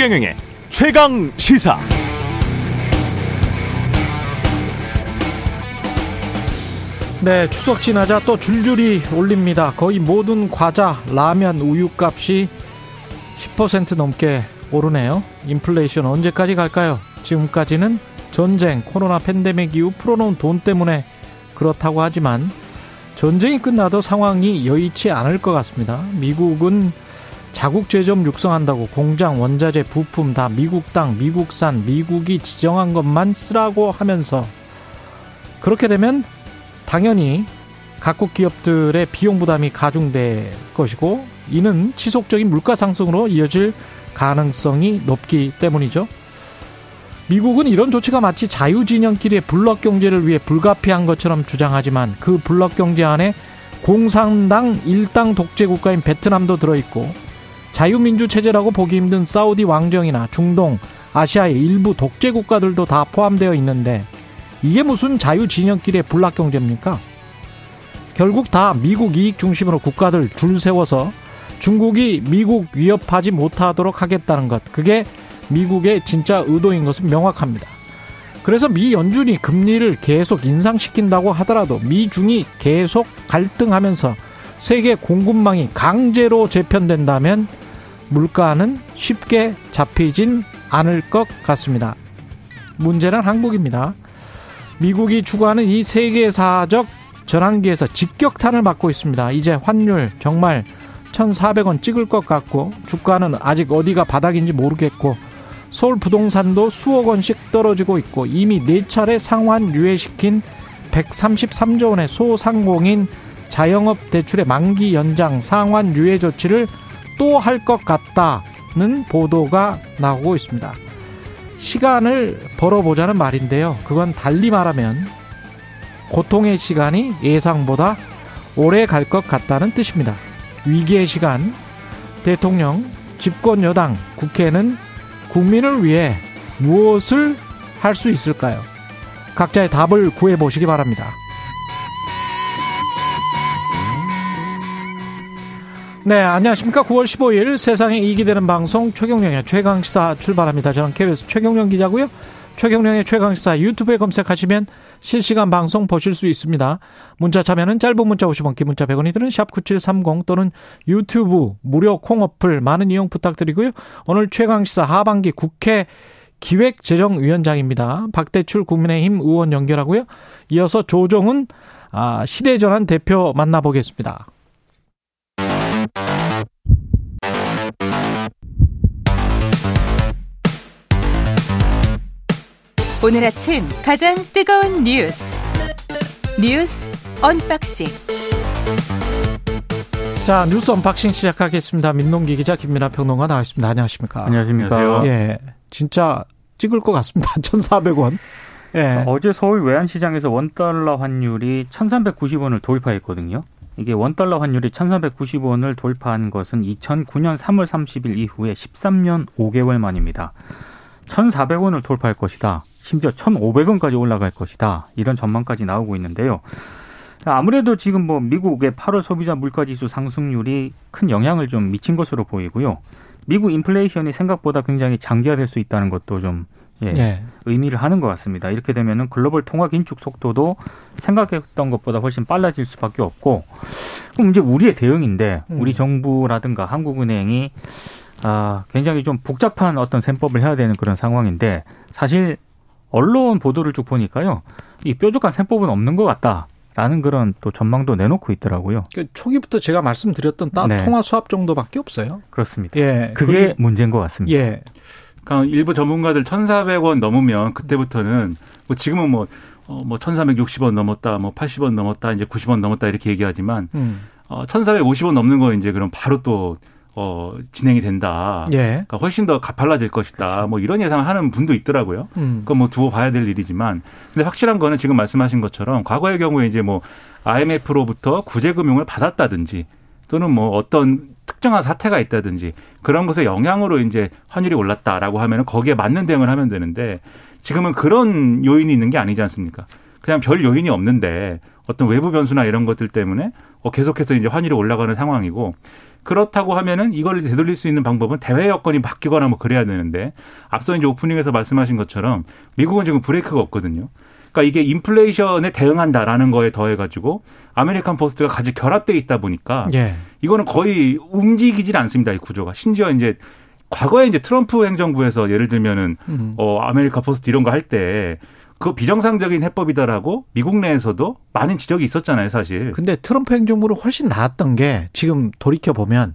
최경영의 최강시사. 네, 추석 지나자 또 줄줄이 올립니다. 거의 모든 과자, 라면, 우유값이 10% 넘게 오르네요. 인플레이션 언제까지 갈까요? 지금까지는 전쟁, 코로나 팬데믹 이후 풀어놓은 돈 때문에 그렇다고 하지만 전쟁이 끝나도 상황이 여의치 않을 것 같습니다. 미국은 자국 제조업 육성한다고 공장, 원자재, 부품 다 미국 땅, 미국산, 미국이 지정한 것만 쓰라고 하면서, 그렇게 되면 당연히 각국 기업들의 비용 부담이 가중될 것이고 이는 지속적인 물가 상승으로 이어질 가능성이 높기 때문이죠. 미국은 이런 조치가 마치 자유진영끼리의 블록 경제를 위해 불가피한 것처럼 주장하지만 그 블록 경제 안에 공산당 일당 독재 국가인 베트남도 들어있고 자유민주 체제라고 보기 힘든 사우디 왕정이나 중동, 아시아의 일부 독재 국가들도 다 포함되어 있는데 이게 무슨 자유진영끼리의 불락경제입니까? 결국 다 미국 이익 중심으로 국가들 줄 세워서 중국이 미국 위협하지 못하도록 하겠다는 것, 그게 미국의 진짜 의도인 것은 명확합니다. 그래서 미 연준이 금리를 계속 인상시킨다고 하더라도 미중이 계속 갈등하면서 세계 공급망이 강제로 재편된다면 물가는 쉽게 잡히진 않을 것 같습니다. 문제는 한국입니다. 미국이 추구하는 이 세계사적 전환기에서 직격탄을 맞고 있습니다. 이제 환율 정말 1,400원 찍을 것 같고 주가는 아직 어디가 바닥인지 모르겠고 서울 부동산도 수억 원씩 떨어지고 있고 이미 4차례 상환 유예시킨 133조 원의 소상공인 자영업 대출의 만기 연장 상환 유예 조치를 또 할 것 같다는 보도가 나오고 있습니다. 시간을 벌어보자는 말인데요. 그건 달리 말하면 고통의 시간이 예상보다 오래 갈 것 같다는 뜻입니다. 위기의 시간, 대통령, 집권 여당, 국회는 국민을 위해 무엇을 할 수 있을까요? 각자의 답을 구해보시기 바랍니다. 네, 안녕하십니까. 9월 15일 세상에 이익이 되는 방송 최경령의 최강시사 출발합니다. 저는 KBS 최경령 기자고요. 최경령의 최강시사 유튜브에 검색하시면 실시간 방송 보실 수 있습니다. 문자 참여는 짧은 문자 50원, 긴 문자 100원이 드는 샵9730 또는 유튜브 무료 콩 어플 많은 이용 부탁드리고요. 오늘 최강시사 하반기 국회 기획재정위원장입니다. 박대출 국민의힘 의원 연결하고요. 이어서 조정훈 시대전환 대표 만나보겠습니다. 오늘 아침 가장 뜨거운 뉴스 언박싱. 자, 뉴스 언박싱 시작하겠습니다. 민농기 기자, 김민아 평론가 나와 있습니다. 안녕하십니까? 안녕하십니까? 예, 진짜 찍을 것 같습니다. 1,400원. 예. 어제 서울 외환시장에서 원달러 환율이 1,390원을 돌파했거든요. 이게 원달러 환율이 1,390원을 돌파한 것은 2009년 3월 30일 이후에 13년 5개월 만입니다. 1,400원을 돌파할 것이다. 심지어 1,500원까지 올라갈 것이다. 이런 전망까지 나오고 있는데요. 아무래도 지금 미국의 8월 소비자 물가지수 상승률이 큰 영향을 좀 미친 것으로 보이고요. 미국 인플레이션이 생각보다 굉장히 장기화될 수 있다는 것도 좀 의미를 하는 것 같습니다. 이렇게 되면은 글로벌 통화 긴축 속도도 생각했던 것보다 훨씬 빨라질 수밖에 없고, 그럼 이제 우리의 대응인데 우리 정부라든가 한국은행이 굉장히 좀 복잡한 어떤 셈법을 해야 되는 그런 상황인데, 사실 언론 보도를 쭉 보니까요, 이 뾰족한 셈법은 없는 것 같다라는 그런 또 전망도 내놓고 있더라고요. 그러니까 초기부터 제가 말씀드렸던 통화 수합 정도밖에 없어요. 그렇습니다. 예, 그게 문제인 것 같습니다. 예. 그러니까 일부 전문가들 1,400원 넘으면 그때부터는 지금은 1,360원 넘었다, 80원 넘었다, 이제 90원 넘었다 이렇게 얘기하지만 1,450원 넘는 거 이제 그럼 바로 또 진행이 된다. 예. 그러니까 훨씬 더 가팔라질 것이다. 그렇죠. 이런 예상을 하는 분도 있더라고요. 그건 두고 봐야 될 일이지만, 근데 확실한 거는 지금 말씀하신 것처럼 과거의 경우에 이제 IMF로부터 구제금융을 받았다든지 또는 어떤 특정한 사태가 있다든지 그런 것의 영향으로 이제 환율이 올랐다라고 하면은 거기에 맞는 대응을 하면 되는데, 지금은 그런 요인이 있는 게 아니지 않습니까? 그냥 별 요인이 없는데 어떤 외부 변수나 이런 것들 때문에 계속해서 이제 환율이 올라가는 상황이고, 그렇다고 하면은 이걸 되돌릴 수 있는 방법은 대외 여건이 바뀌거나 뭐 그래야 되는데, 앞서 이제 오프닝에서 말씀하신 것처럼 미국은 지금 브레이크가 없거든요. 그러니까 이게 인플레이션에 대응한다라는 거에 더해가지고 아메리칸 포스트가 같이 결합돼 있다 보니까 예. 이거는 거의 움직이질 않습니다. 이 구조가. 심지어 이제 과거에 이제 트럼프 행정부에서 예를 들면은 아메리칸 포스트 이런 거 할 때 그 비정상적인 해법이다라고 미국 내에서도 많은 지적이 있었잖아요, 사실. 근데 트럼프 행정부는 훨씬 나았던 게 지금 돌이켜 보면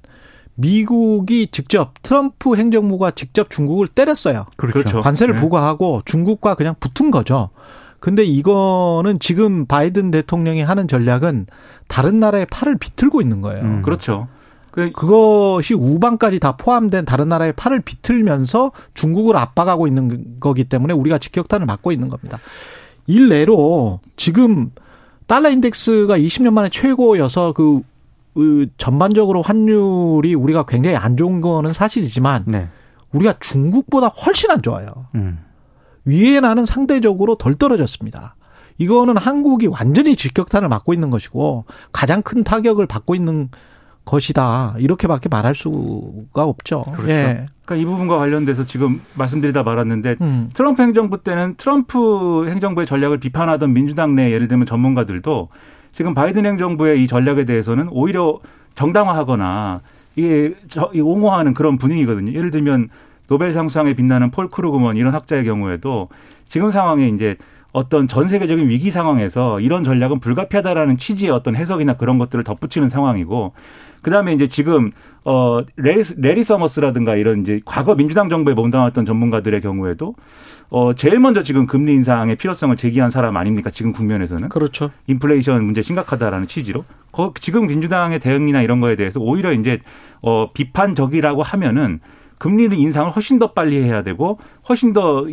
미국이 직접 트럼프 행정부가 직접 중국을 때렸어요. 그렇죠. 관세를 네. 부과하고 중국과 그냥 붙은 거죠. 근데 이거는 지금 바이든 대통령이 하는 전략은 다른 나라의 팔을 비틀고 있는 거예요. 그렇죠. 그것이 우방까지 다 포함된 다른 나라의 팔을 비틀면서 중국을 압박하고 있는 거기 때문에 우리가 직격탄을 맞고 있는 겁니다. 일례로 지금 달러 인덱스가 20년 만에 최고여서 그 전반적으로 환율이 우리가 굉장히 안 좋은 거는 사실이지만 네. 우리가 중국보다 훨씬 안 좋아요. 위엔화는 상대적으로 덜 떨어졌습니다. 이거는 한국이 완전히 직격탄을 맞고 있는 것이고 가장 큰 타격을 받고 있는 것이다. 이렇게밖에 말할 수가 없죠. 그렇죠. 예. 그러니까 이 부분과 관련돼서 지금 말씀드리다 말았는데 트럼프 행정부 때는 트럼프 행정부의 전략을 비판하던 민주당 내 예를 들면 전문가들도 지금 바이든 행정부의 이 전략에 대해서는 오히려 정당화하거나 이게 옹호하는 그런 분위기거든요. 예를 들면 노벨상수상에 빛나는 폴 크루그먼 이런 학자의 경우에도 지금 상황에 이제 어떤 전 세계적인 위기 상황에서 이런 전략은 불가피하다라는 취지의 어떤 해석이나 그런 것들을 덧붙이는 상황이고, 그 다음에 이제 지금 래리 서머스라든가 이런 이제 과거 민주당 정부에 몸담았던 전문가들의 경우에도 제일 먼저 지금 금리 인상의 필요성을 제기한 사람 아닙니까? 지금 국면에서는. 그렇죠. 인플레이션 문제 심각하다라는 취지로. 지금 민주당의 대응이나 이런 거에 대해서 오히려 이제 비판적이라고 하면은 금리는 인상을 훨씬 더 빨리 해야 되고 훨씬 더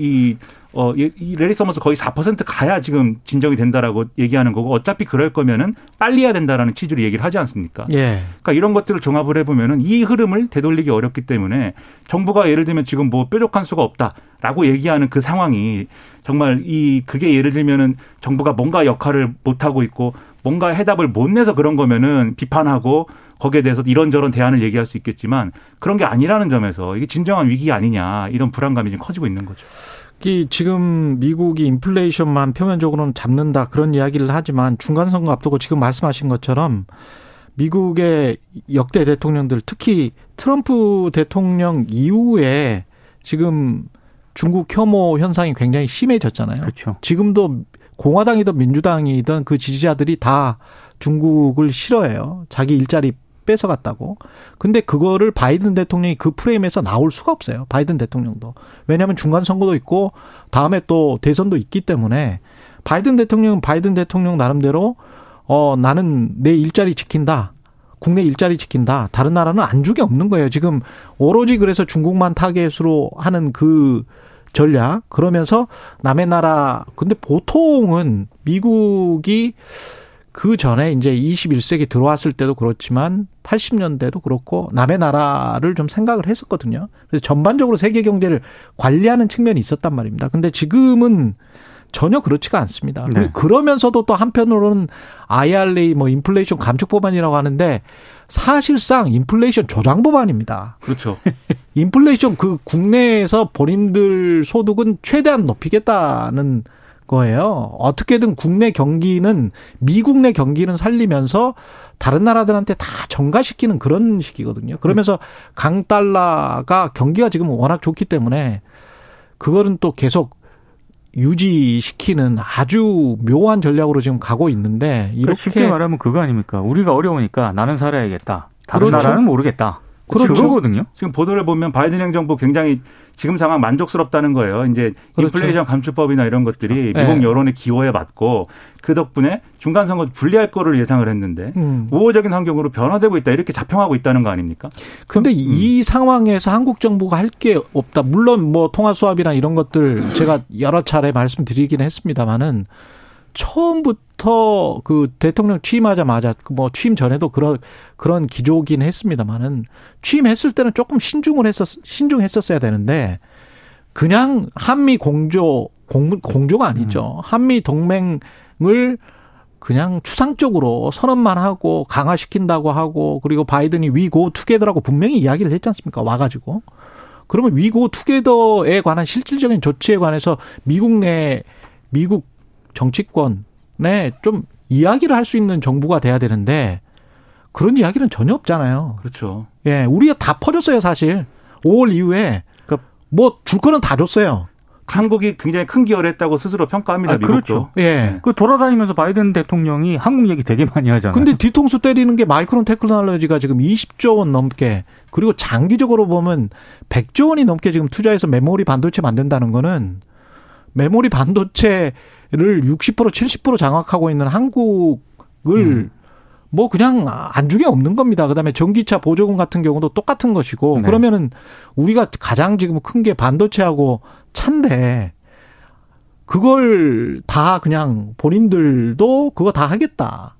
이 래리 서머스 거의 4% 가야 지금 진정이 된다라고 얘기하는 거고, 어차피 그럴 거면은 빨리 해야 된다라는 취지로 얘기를 하지 않습니까? 예. 그러니까 이런 것들을 종합을 해보면은 이 흐름을 되돌리기 어렵기 때문에 정부가 예를 들면 지금 뭐 뾰족한 수가 없다라고 얘기하는 그 상황이 정말 그게 예를 들면은 정부가 뭔가 역할을 못 하고 있고 뭔가 해답을 못 내서 그런 거면은 비판하고 거기에 대해서 이런저런 대안을 얘기할 수 있겠지만 그런 게 아니라는 점에서 이게 진정한 위기 아니냐 이런 불안감이 지금 커지고 있는 거죠. 지금 미국이 인플레이션만 표면적으로는 잡는다 그런 이야기를 하지만 중간선거 앞두고 지금 말씀하신 것처럼 미국의 역대 대통령들 특히 트럼프 대통령 이후에 지금 중국 혐오 현상이 굉장히 심해졌잖아요. 그렇죠. 지금도 공화당이든 민주당이든 그 지지자들이 다 중국을 싫어해요. 자기 일자리 뺏어갔다고. 근데 그거를 바이든 대통령이 그 프레임에서 나올 수가 없어요. 바이든 대통령도. 왜냐하면 중간 선거도 있고 다음에 또 대선도 있기 때문에 바이든 대통령은 바이든 대통령 나름대로 나는 내 일자리 지킨다. 국내 일자리 지킨다. 다른 나라는 안중에 없는 거예요. 지금 오로지 그래서 중국만 타겟으로 하는 그 전략. 그러면서 남의 나라. 근데 보통은 미국이 그 전에 이제 21세기 들어왔을 때도 그렇지만 80년대도 그렇고 남의 나라를 좀 생각을 했었거든요. 그래서 전반적으로 세계 경제를 관리하는 측면이 있었단 말입니다. 근데 지금은 전혀 그렇지가 않습니다. 네. 그러면서도 또 한편으로는 IRA 뭐 인플레이션 감축 법안이라고 하는데 사실상 인플레이션 조장 법안입니다. 그렇죠. 인플레이션 그 국내에서 본인들 소득은 최대한 높이겠다는 거예요. 어떻게든 국내 경기는 미국 내 경기는 살리면서 다른 나라들한테 다 전가시키는 그런 식이거든요. 그러면서 강달러가 경기가 지금 워낙 좋기 때문에 그거는 또 계속 유지시키는 아주 묘한 전략으로 지금 가고 있는데 이렇게 쉽게 말하면 그거 아닙니까? 우리가 어려우니까 나는 살아야겠다. 다른 그렇죠. 나라는 모르겠다. 그렇죠. 그거거든요. 지금 보도를 보면 바이든 행정부 굉장히 지금 상황 만족스럽다는 거예요. 이제 그렇죠. 인플레이션 감축법이나 이런 것들이 미국 네. 여론의 기호에 맞고 그 덕분에 중간 선거 불리할 거를 예상을 했는데 우호적인 환경으로 변화되고 있다. 이렇게 자평하고 있다는 거 아닙니까? 그런데 이 상황에서 한국 정부가 할 게 없다. 물론 뭐 통화 수합이나 이런 것들 제가 여러 차례 말씀드리긴 했습니다만은 처음부터 그 대통령 취임하자마자 뭐 취임 전에도 그런 기조긴 했습니다만은 취임했을 때는 조금 신중했었어야 되는데 그냥 한미 공조가 아니죠. 한미 동맹을 그냥 추상적으로 선언만 하고 강화시킨다고 하고, 그리고 바이든이 위 고 투게더라고 분명히 이야기를 했지 않습니까? 와가지고. 그러면 위 고 투게더에 관한 실질적인 조치에 관해서 미국 정치권에 좀 이야기를 할 수 있는 정부가 돼야 되는데, 그런 이야기는 전혀 없잖아요. 그렇죠. 예, 우리가 다 퍼줬어요, 사실. 5월 이후에. 그러니까 뭐 줄 거는 다 줬어요. 한국이 굉장히 큰 기여를 했다고 스스로 평가합니다. 미국도. 그렇죠. 예. 그 돌아다니면서 바이든 대통령이 한국 얘기 되게 많이 하잖아요. 근데 뒤통수 때리는 게 마이크론 테크놀로지가 지금 20조 원 넘게, 그리고 장기적으로 보면 100조 원이 넘게 지금 투자해서 메모리 반도체 만든다는 거는, 메모리 반도체를 60% 70% 장악하고 있는 한국을 뭐 그냥 안중에 없는 겁니다. 그다음에 전기차 보조금 같은 경우도 똑같은 것이고. 네. 그러면은 우리가 가장 지금 큰 게 반도체하고 차인데, 그걸 다 그냥 본인들도 그거 다 하겠다.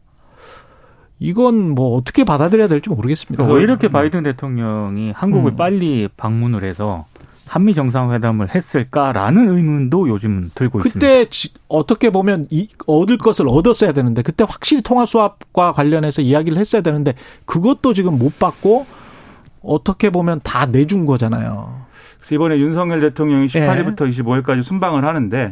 이건 뭐 어떻게 받아들여야 될지 모르겠습니다. 그러니까 왜 이렇게 바이든 대통령이 한국을 빨리 방문을 해서 한미 정상회담을 했을까라는 의문도 요즘 들고 있습니다. 그때 어떻게 보면 얻을 것을 얻었어야 되는데, 그때 확실히 통화 수합과 관련해서 이야기를 했어야 되는데, 그것도 지금 못 받고 어떻게 보면 다 내준 거잖아요. 그래서 이번에 윤석열 대통령이 18일부터 25일까지 순방을 하는데,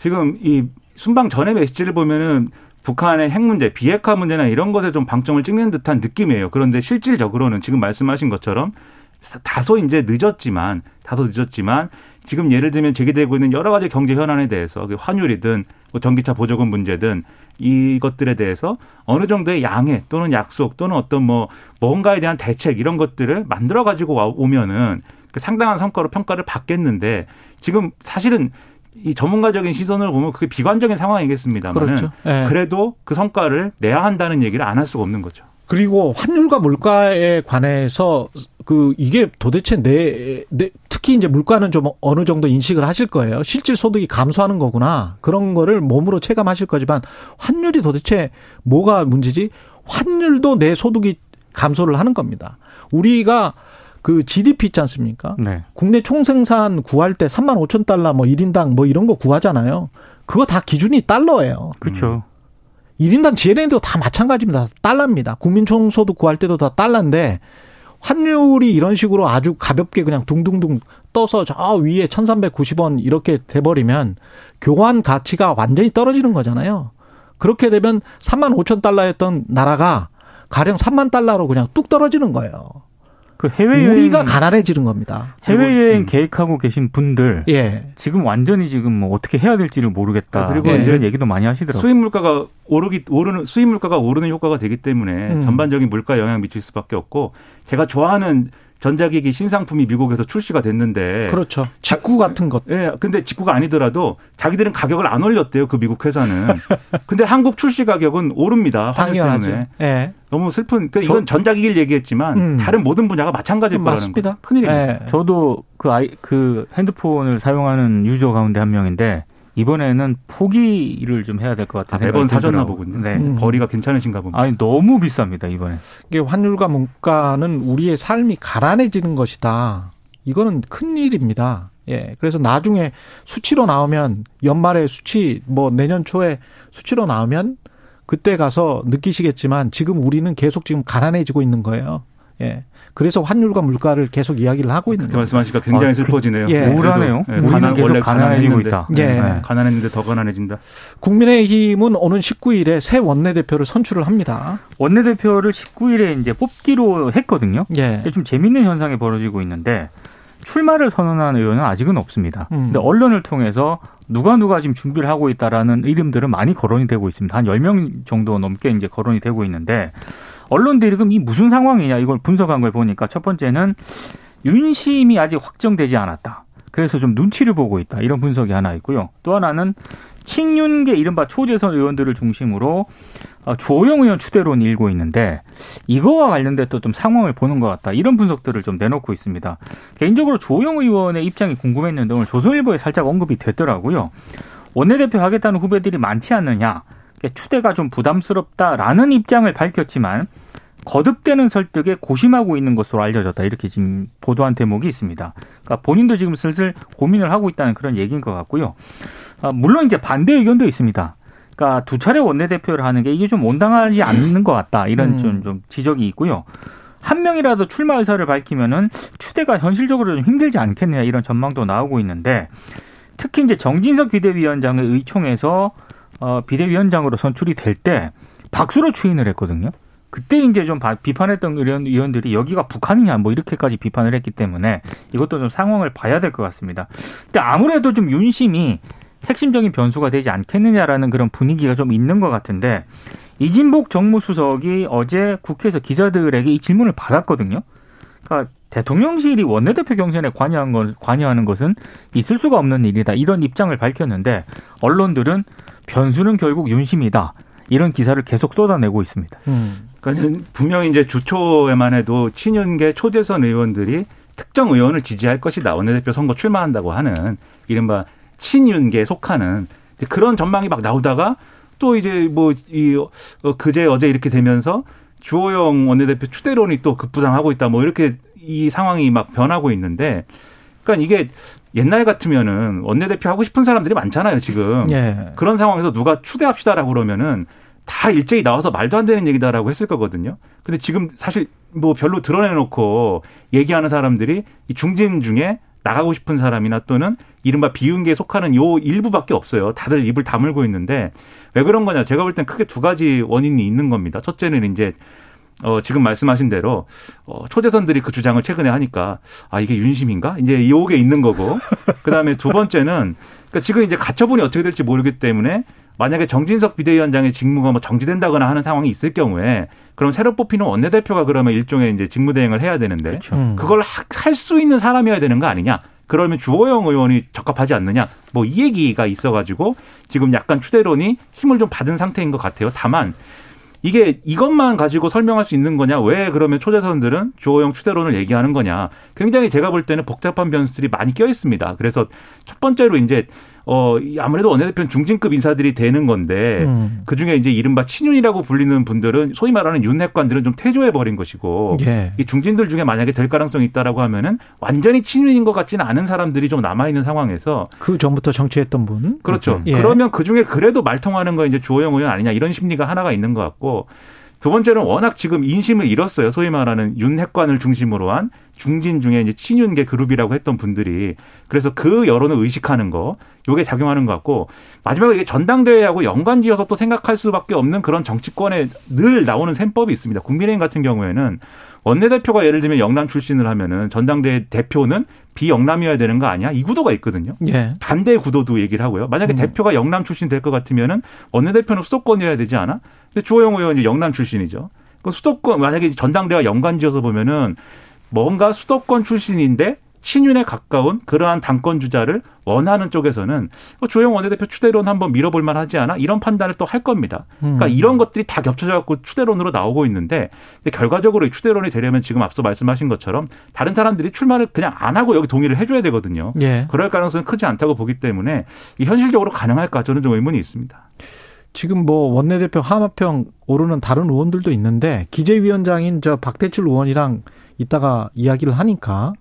지금 이 순방 전의 메시지를 보면은 북한의 핵 문제, 비핵화 문제나 이런 것에 좀 방점을 찍는 듯한 느낌이에요. 그런데 실질적으로는 지금 말씀하신 것처럼 다소 늦었지만 지금 예를 들면 제기되고 있는 여러 가지 경제 현안에 대해서, 환율이든 뭐 전기차 보조금 문제든 이것들에 대해서 어느 정도의 양해 또는 약속 또는 어떤 뭐 뭔가에 대한 대책, 이런 것들을 만들어 가지고 오면은 상당한 성과로 평가를 받겠는데, 지금 사실은 이 전문가적인 시선으로 보면 그게 비관적인 상황이겠습니다만은, 그렇죠. 네. 그래도 그 성과를 내야 한다는 얘기를 안 할 수가 없는 거죠. 그리고 환율과 물가에 관해서 이게 도대체 특히 이제 물가는 좀 어느 정도 인식을 하실 거예요. 실질 소득이 감소하는 거구나. 그런 거를 몸으로 체감하실 거지만, 환율이 도대체 뭐가 문제지? 환율도 내 소득이 감소를 하는 겁니다. 우리가 GDP 있지 않습니까? 네. 국내 총생산 구할 때 35,000달러 뭐 1인당 뭐 이런 거 구하잖아요. 그거 다 기준이 달러예요. 그렇죠. 1인당 GNN도 다 마찬가지입니다. 달러입니다. 국민총소득 구할 때도 다 달러인데, 환율이 이런 식으로 아주 가볍게 그냥 둥둥둥 떠서 저 위에 1,390원 이렇게 돼버리면 교환 가치가 완전히 떨어지는 거잖아요. 그렇게 되면 35,000달러였던 나라가 가령 3만 달러로 그냥 뚝 떨어지는 거예요. 우리가 가난해지는 겁니다. 해외여행 계획하고 계신 분들, 예. 지금 완전히 뭐 어떻게 해야 될지를 모르겠다. 그리고 예. 이런 얘기도 많이 하시더라고요. 수입 물가가 오르는 효과가 되기 때문에 전반적인 물가 영향 미칠 수밖에 없고, 제가 좋아하는 전자기기 신상품이 미국에서 출시가 됐는데, 그렇죠. 직구 같은 것. 예, 근데 직구가 아니더라도 자기들은 가격을 안 올렸대요, 그 미국 회사는. 근데 한국 출시 가격은 오릅니다. 당연하죠. 예. 너무 슬픈. 그러니까 이건 전자기기를 얘기했지만 다른 모든 분야가 마찬가지일 거라는 거. 맞습니다. 큰일입니다. 예. 저도 그 핸드폰을 사용하는 유저 가운데 한 명인데, 이번에는 포기를 좀 해야 될 것 같아요. 매번 사셨나 보군요. 네. 벌이가 괜찮으신가 봅니다. 아니, 너무 비쌉니다, 이번에. 이게 환율과 물가는 우리의 삶이 가난해지는 것이다. 이거는 큰일입니다. 예. 그래서 나중에 수치로 나오면, 연말에 수치, 뭐 내년 초에 수치로 나오면 그때 가서 느끼시겠지만, 지금 우리는 계속 지금 가난해지고 있는 거예요. 예. 그래서 환율과 물가를 계속 이야기를 하고 있는 거예요. 말씀하시니까 굉장히 슬퍼지네요. 예. 우울하네요. 예. 우리는 계속 가난해지고 있다. 예. 네. 가난했는데 더 가난해진다. 국민의힘은 오는 19일에 새 원내대표를 선출을 합니다. 원내대표를 19일에 이제 뽑기로 했거든요. 예. 좀 재밌는 현상이 벌어지고 있는데, 출마를 선언한 의원은 아직은 없습니다. 근데 언론을 통해서 누가 지금 준비를 하고 있다라는 이름들은 많이 거론이 되고 있습니다. 한 10명 정도 넘게 이제 거론이 되고 있는데, 언론들이 그럼 이 무슨 상황이냐, 이걸 분석한 걸 보니까, 첫 번째는 윤심이 아직 확정되지 않았다. 그래서 좀 눈치를 보고 있다. 이런 분석이 하나 있고요. 또 하나는 친윤계 이른바 초재선 의원들을 중심으로 조호영 의원 추대론이 일고 있는데, 이거와 관련된 또 좀 상황을 보는 것 같다. 이런 분석들을 좀 내놓고 있습니다. 개인적으로 조호영 의원의 입장이 궁금했는데, 오늘 조선일보에 살짝 언급이 됐더라고요. 원내대표 하겠다는 후배들이 많지 않느냐. 추대가 좀 부담스럽다라는 입장을 밝혔지만, 거듭되는 설득에 고심하고 있는 것으로 알려졌다. 이렇게 지금 보도한 대목이 있습니다. 그러니까 본인도 지금 슬슬 고민을 하고 있다는 그런 얘기인 것 같고요. 물론 이제 반대 의견도 있습니다. 그러니까 두 차례 원내대표를 하는 게 이게 좀 온당하지 않는 것 같다. 이런 좀 지적이 있고요. 한 명이라도 출마 의사를 밝히면은 추대가 현실적으로 좀 힘들지 않겠느냐 이런 전망도 나오고 있는데 특히 이제 정진석 비대위원장의 의총에서 비대위원장으로 선출이 될 때 박수로 추인을 했거든요. 그때 이제 좀 비판했던 이런 의원들이 여기가 북한이냐 뭐 이렇게까지 비판을 했기 때문에 이것도 좀 상황을 봐야 될 것 같습니다. 근데 아무래도 좀 윤심이 핵심적인 변수가 되지 않겠느냐라는 그런 분위기가 좀 있는 것 같은데 이진복 정무수석이 어제 국회에서 기자들에게 이 질문을 받았거든요. 그러니까 대통령실이 원내대표 경선에 관여하는 것은 있을 수가 없는 일이다. 이런 입장을 밝혔는데 언론들은 변수는 결국 윤심이다. 이런 기사를 계속 쏟아내고 있습니다. 그러니까 분명히 이제 주초에만 해도 친윤계 초대선 의원들이 특정 의원을 지지할 것이다. 원내대표 선거 출마한다고 하는 이른바 친윤계에 속하는 그런 전망이 막 나오다가 또 이제 그제 어제 이렇게 되면서 조호영 원내대표 추대론이 또 급부상하고 있다. 뭐 이렇게 이 상황이 막 변하고 있는데, 그러니까 이게 옛날 같으면은 원내대표 하고 싶은 사람들이 많잖아요 지금. 예. 그런 상황에서 누가 추대합시다라고 그러면은 다 일제히 나와서 말도 안 되는 얘기다라고 했을 거거든요. 근데 지금 사실 뭐 별로 드러내놓고 얘기하는 사람들이 이 중진 중에 나가고 싶은 사람이나 또는 이른바 비윤계에 속하는 요 일부밖에 없어요. 다들 입을 다물고 있는데 왜 그런 거냐? 제가 볼 땐 크게 두 가지 원인이 있는 겁니다. 첫째는 이제 지금 말씀하신 대로 초재선들이 그 주장을 최근에 하니까 아 이게 윤심인가? 이제 요게 있는 거고. 그다음에 두 번째는 그러니까 지금 이제 가처분이 어떻게 될지 모르기 때문에 만약에 정진석 비대위원장의 직무가 뭐 정지된다거나 하는 상황이 있을 경우에 그럼 새로 뽑히는 원내대표가 그러면 일종의 이제 직무대행을 해야 되는데 그렇죠. 그걸 할 수 있는 사람이어야 되는 거 아니냐. 그러면 주호영 의원이 적합하지 않느냐. 뭐 이 얘기가 있어가지고 지금 약간 추대론이 힘을 좀 받은 상태인 것 같아요. 다만 이게 이것만 가지고 설명할 수 있는 거냐. 왜 그러면 초재선들은 주호영 추대론을 얘기하는 거냐. 굉장히 제가 볼 때는 복잡한 변수들이 많이 껴있습니다. 그래서 첫 번째로 이제 아무래도 원내대표는 중진급 인사들이 되는 건데 그중에 이제 이른바 친윤이라고 불리는 분들은 소위 말하는 윤핵관들은 좀 퇴조해버린 것이고 예. 이 중진들 중에 만약에 될 가능성이 있다라고 하면은 완전히 친윤인 것 같지는 않은 사람들이 좀 남아있는 상황에서 그 전부터 정치했던 분 그렇죠. 예. 그러면 그중에 그래도 말통하는 거 이제 조호영 의원 아니냐 이런 심리가 하나가 있는 것 같고 두 번째는 워낙 지금 인심을 잃었어요. 소위 말하는 윤핵관을 중심으로 한 중진 중에 이제 친윤계 그룹이라고 했던 분들이. 그래서 그 여론을 의식하는 거, 요게 작용하는 것 같고, 마지막으로 이게 전당대회하고 연관지어서 또 생각할 수밖에 없는 그런 정치권에 늘 나오는 셈법이 있습니다. 국민의힘 같은 경우에는 원내대표가 예를 들면 영남 출신을 하면은 전당대회 대표는 비영남이어야 되는 거 아니야? 이 구도가 있거든요. 예. 반대의 구도도 얘기를 하고요. 만약에 대표가 영남 출신 될 것 같으면은 원내대표는 수도권이어야 되지 않아? 근데 조호영 의원이 영남 출신이죠. 그 수도권, 만약에 전당대회와 연관지어서 보면은 뭔가 수도권 출신인데 친윤에 가까운 그러한 당권 주자를 원하는 쪽에서는 조호영 원내대표 추대론 한번 밀어볼 만하지 않아? 이런 판단을 또 할 겁니다. 그러니까 이런 것들이 다 겹쳐져 갖고 추대론으로 나오고 있는데 근데 결과적으로 이 추대론이 되려면 지금 앞서 말씀하신 것처럼 다른 사람들이 출마를 그냥 안 하고 여기 동의를 해줘야 되거든요. 예. 그럴 가능성은 크지 않다고 보기 때문에 현실적으로 가능할까 저는 좀 의문이 있습니다. 지금 뭐 원내대표 하마평 오르는 다른 의원들도 있는데 기재위원장인 저 박대출 의원이랑 이따가 이야기를 하니까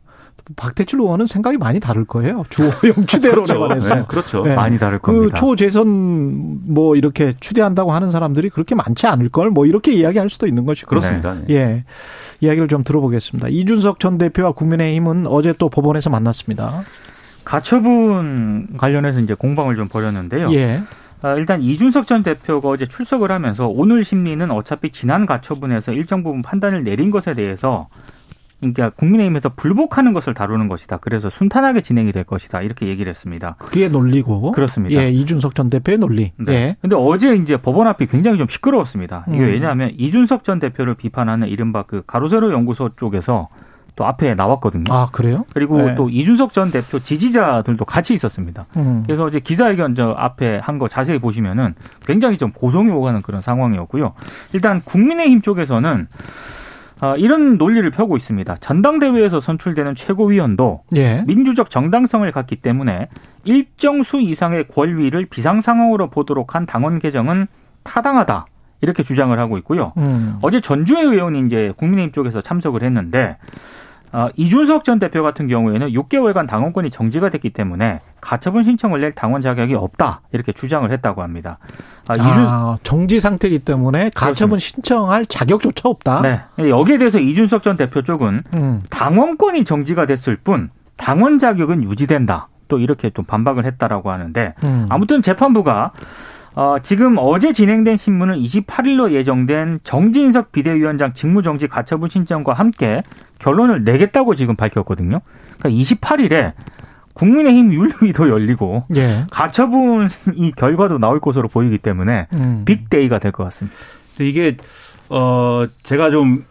박대출 의원은 생각이 많이 다를 거예요. 주호영 추대론에 그렇죠. 관해서. 네, 그렇죠. 네. 많이 다를 겁니다. 그 초재선 뭐 이렇게 추대한다고 하는 사람들이 그렇게 많지 않을 걸 뭐 이렇게 이야기할 수도 있는 것이고. 그렇습니다. 네. 예. 이야기를 좀 들어보겠습니다. 이준석 전 대표와 국민의힘은 어제 또 법원에서 만났습니다. 가처분 관련해서 이제 공방을 좀 벌였는데요. 예. 일단 이준석 전 대표가 어제 출석을 하면서 오늘 심리는 어차피 지난 가처분에서 일정 부분 판단을 내린 것에 대해서 그러니까 국민의힘에서 불복하는 것을 다루는 것이다. 그래서 순탄하게 진행이 될 것이다. 이렇게 얘기를 했습니다. 그게 논리고. 그렇습니다. 예, 이준석 전 대표의 논리. 네. 예. 근데 어제 이제 법원 앞이 굉장히 좀 시끄러웠습니다. 이게 왜냐하면 이준석 전 대표를 비판하는 이른바 그 가로세로 연구소 쪽에서 또 앞에 나왔거든요. 아, 그래요? 그리고 네. 또 이준석 전 대표 지지자들도 같이 있었습니다. 그래서 이제 기자회견 저 앞에 한 거 자세히 보시면은 굉장히 좀 고성이 오가는 그런 상황이었고요. 일단 국민의힘 쪽에서는 이런 논리를 펴고 있습니다. 전당대회에서 선출되는 최고위원도 예. 민주적 정당성을 갖기 때문에 일정 수 이상의 권위를 비상상황으로 보도록 한 당원 개정은 타당하다. 이렇게 주장을 하고 있고요. 어제 전주의 의원이 이제 국민의힘 쪽에서 참석을 했는데 이준석 전 대표 같은 경우에는 6개월간 당원권이 정지가 됐기 때문에 가처분 신청을 낼 당원 자격이 없다 이렇게 주장을 했다고 합니다. 정지 상태이기 때문에 가처분 그렇습니다. 신청할 자격조차 없다. 네. 여기에 대해서 이준석 전 대표 쪽은 당원권이 정지가 됐을 뿐 당원 자격은 유지된다. 또 이렇게 좀 반박을 했다라고 하는데 아무튼 재판부가 지금 어제 진행된 신문은 28일로 예정된 정진석 비대위원장 직무정지 가처분 신청과 함께 결론을 내겠다고 지금 밝혔거든요. 그러니까 28일에 국민의힘 윤리위도 열리고 예. 가처분이 결과도 나올 것으로 보이기 때문에 빅데이가 될 것 같습니다. 이게 제가 좀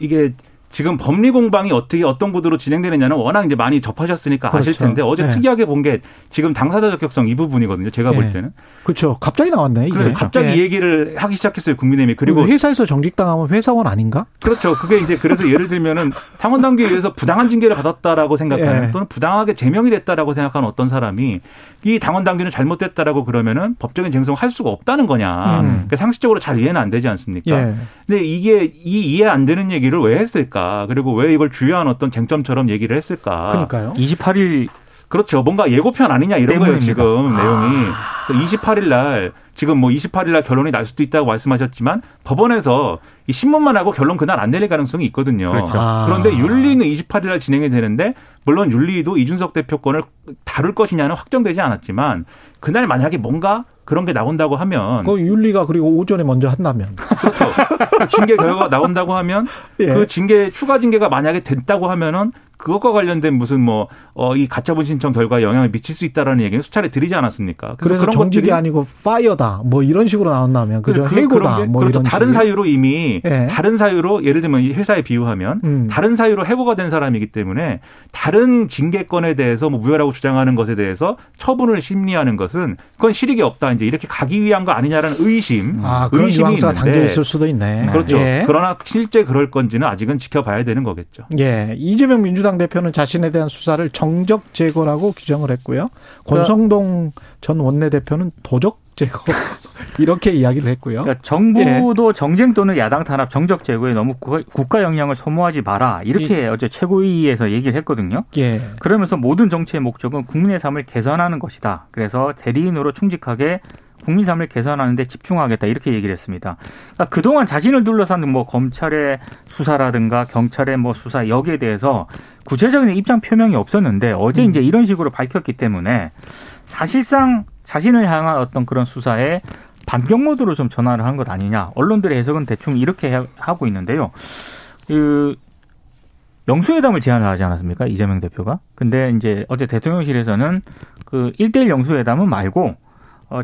이게 지금 법리 공방이 어떻게 어떤 구도로 진행되느냐는 워낙 이제 많이 접하셨으니까 그렇죠. 아실 텐데 어제 네. 특이하게 본 게 지금 당사자 적격성 이 부분이거든요. 제가 볼 때는. 그렇죠. 갑자기 나왔네. 이게. 갑자기 이 얘기를 하기 시작했어요. 국민의힘이. 그리고 회사에서 정직당하면 회사원 아닌가? 그렇죠. 그게 이제 그래서 예를 들면은 당원 당규에 의해서 부당한 징계를 받았다라고 생각하는 또는 부당하게 제명이 됐다라고 생각하는 어떤 사람이 이 당원 당규는 잘못됐다라고 그러면은 법적인 쟁송을 할 수가 없다는 거냐. 그러니까 상식적으로 잘 이해는 안 되지 않습니까? 근데 이게 이해 안 되는 얘기를 왜 했을까? 그리고 왜 이걸 주요한 어떤 쟁점처럼 얘기를 했을까? 그러니까요. 28일 그렇죠. 뭔가 예고편 아니냐 이런 거예요 지금 내용이. 28일 날 지금 뭐 28일 날 결론이 날 수도 있다고 말씀하셨지만 법원에서 이 신문만 하고 결론 그날 안 내릴 가능성이 있거든요. 그렇죠. 그런데 윤리는 28일 날 진행이 되는데 물론 윤리도 이준석 대표권을 다룰 것이냐는 확정되지 않았지만 그날 만약에 뭔가 그런 게 나온다고 하면. 그 윤리가 그리고 오전에 먼저 한다면. 그렇죠. 그 징계 결과가 나온다고 하면 그 징계, 추가 징계가 만약에 됐다고 하면은 그것과 관련된 무슨 뭐, 이 가처분 신청 결과에 영향을 미칠 수 있다라는 얘기는 수차례 드리지 않았습니까? 그래서 그런 정직이 아니고 파이어다. 뭐 이런 식으로 나온다면. 그죠. 해고다. 뭐 그렇죠. 이런 다른 식으로. 사유로 이미 다른 사유로 예를 들면 이 회사에 비유하면 다른 사유로 해고가 된 사람이기 때문에 다른 징계권에 대해서 뭐 무효라고 주장하는 것에 대해서 처분을 심리하는 것은 그건 실익이 없다. 이제 이렇게 가기 위한 거 아니냐라는 의심. 그런 유황사가 담겨 있을 수도 있네. 그렇죠. 그러나 실제 그럴 건지는 아직은 지켜봐야 되는 거겠죠. 예. 이재명 민주당 대표는 자신에 대한 수사를 정적 제거라고 규정을 했고요. 권성동 전 원내대표는 도적 제거 이렇게 이야기를 했고요. 그러니까 정부도 정쟁 또는 야당 탄압 정적 제거에 너무 국가 역량을 소모하지 마라 이렇게 어제 최고위에서 얘기를 했거든요. 그러면서 모든 정치의 목적은 국민의 삶을 개선하는 것이다. 그래서 대리인으로 충직하게 국민 삶을 개선하는 데 집중하겠다 이렇게 얘기를 했습니다. 그러니까 그동안 자신을 둘러싼 뭐 검찰의 수사라든가 경찰의 뭐 수사 여기에 대해서 구체적인 입장 표명이 없었는데 어제 이제 이런 식으로 밝혔기 때문에 사실상 자신을 향한 어떤 그런 수사에 반격 모드로 좀 전환을 한 것 아니냐. 언론들의 해석은 대충 이렇게 하고 있는데요. 영수회담을 제안을 하지 않았습니까? 이재명 대표가. 근데 이제 어제 대통령실에서는 그 1대1 영수회담은 말고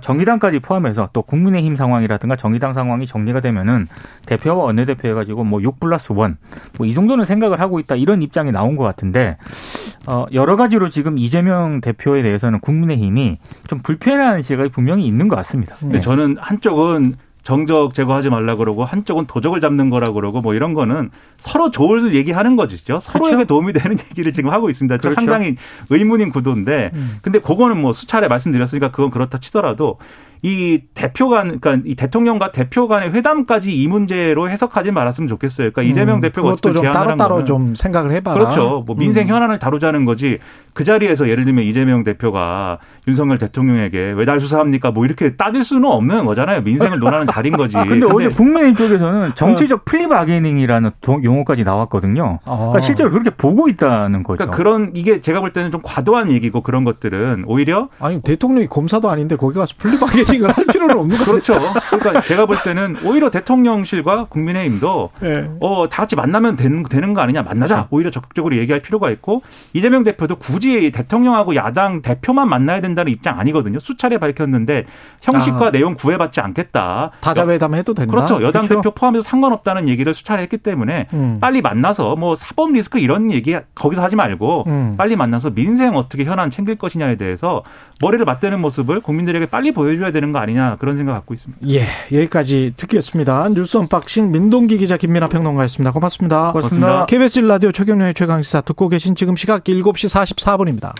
정의당까지 포함해서 또 국민의힘 상황이라든가 정의당 상황이 정리가 되면은 대표와 원내대표 해가지고 뭐 6+1 뭐 이 정도는 생각을 하고 있다 이런 입장이 나온 것 같은데 여러 가지로 지금 이재명 대표에 대해서는 국민의힘이 좀 불편한 시각이 분명히 있는 것 같습니다. 근데 저는 한쪽은 정적 제거하지 말라 그러고 한쪽은 도적을 잡는 거라 그러고 뭐 이런 거는 서로 좋을 얘기하는 거죠. 서로에게 그렇죠? 도움이 되는 얘기를 지금 하고 있습니다. 그렇죠. 상당히 의문인 구도인데 근데 그거는 뭐 수차례 말씀드렸으니까 그건 그렇다 치더라도 이 대표 간, 그러니까 이 대통령과 대표 간의 회담까지 이 문제로 해석하지 말았으면 좋겠어요. 그러니까 이재명 대표가 어떤 제안을 한 거는 따로따로 좀 생각을 해봐라. 그렇죠. 뭐 민생 현안을 다루자는 거지 그 자리에서 예를 들면 이재명 대표가 윤석열 대통령에게 왜 날 수사합니까? 뭐 이렇게 따질 수는 없는 거잖아요. 민생을 논하는 자리인 거지. 근데 어제 국민의힘 쪽에서는 정치적 플립아게닝이라는 용어까지 나왔거든요. 그러니까 실제로 그렇게 보고 있다는 거죠. 그러니까 그런 이게 제가 볼 때는 좀 과도한 얘기고 그런 것들은 오히려 대통령이 검사도 아닌데 거기 가서 플립아게닝 할 필요는 없는 거죠. 그렇죠. 그러니까 제가 볼 때는 오히려 대통령실과 국민의힘도 다 같이 만나면 되는 거 아니냐. 만나자. 오히려 적극적으로 얘기할 필요가 있고 이재명 대표도 굳이 대통령하고 야당 대표만 만나야 된다는 입장 아니거든요. 수차례 밝혔는데 형식과 내용 구애받지 않겠다. 다자회담 해도 된다. 그렇죠. 여당 대표 포함해서 상관없다는 얘기를 수차례 했기 때문에 빨리 만나서 뭐 사법 리스크 이런 얘기 거기서 하지 말고 빨리 만나서 민생 어떻게 현안 챙길 것이냐에 대해서 머리를 맞대는 모습을 국민들에게 빨리 보여줘야 되는 거 아니냐 그런 생각 갖고 있습니다. 예, 여기까지 듣겠습니다. 뉴스 언박싱 민동기 기자 김민아 평론가였습니다. 고맙습니다. 고맙습니다. KBS 1라디오 최경영의 최강시사 듣고 계신 지금 시각 7시 44분입니다.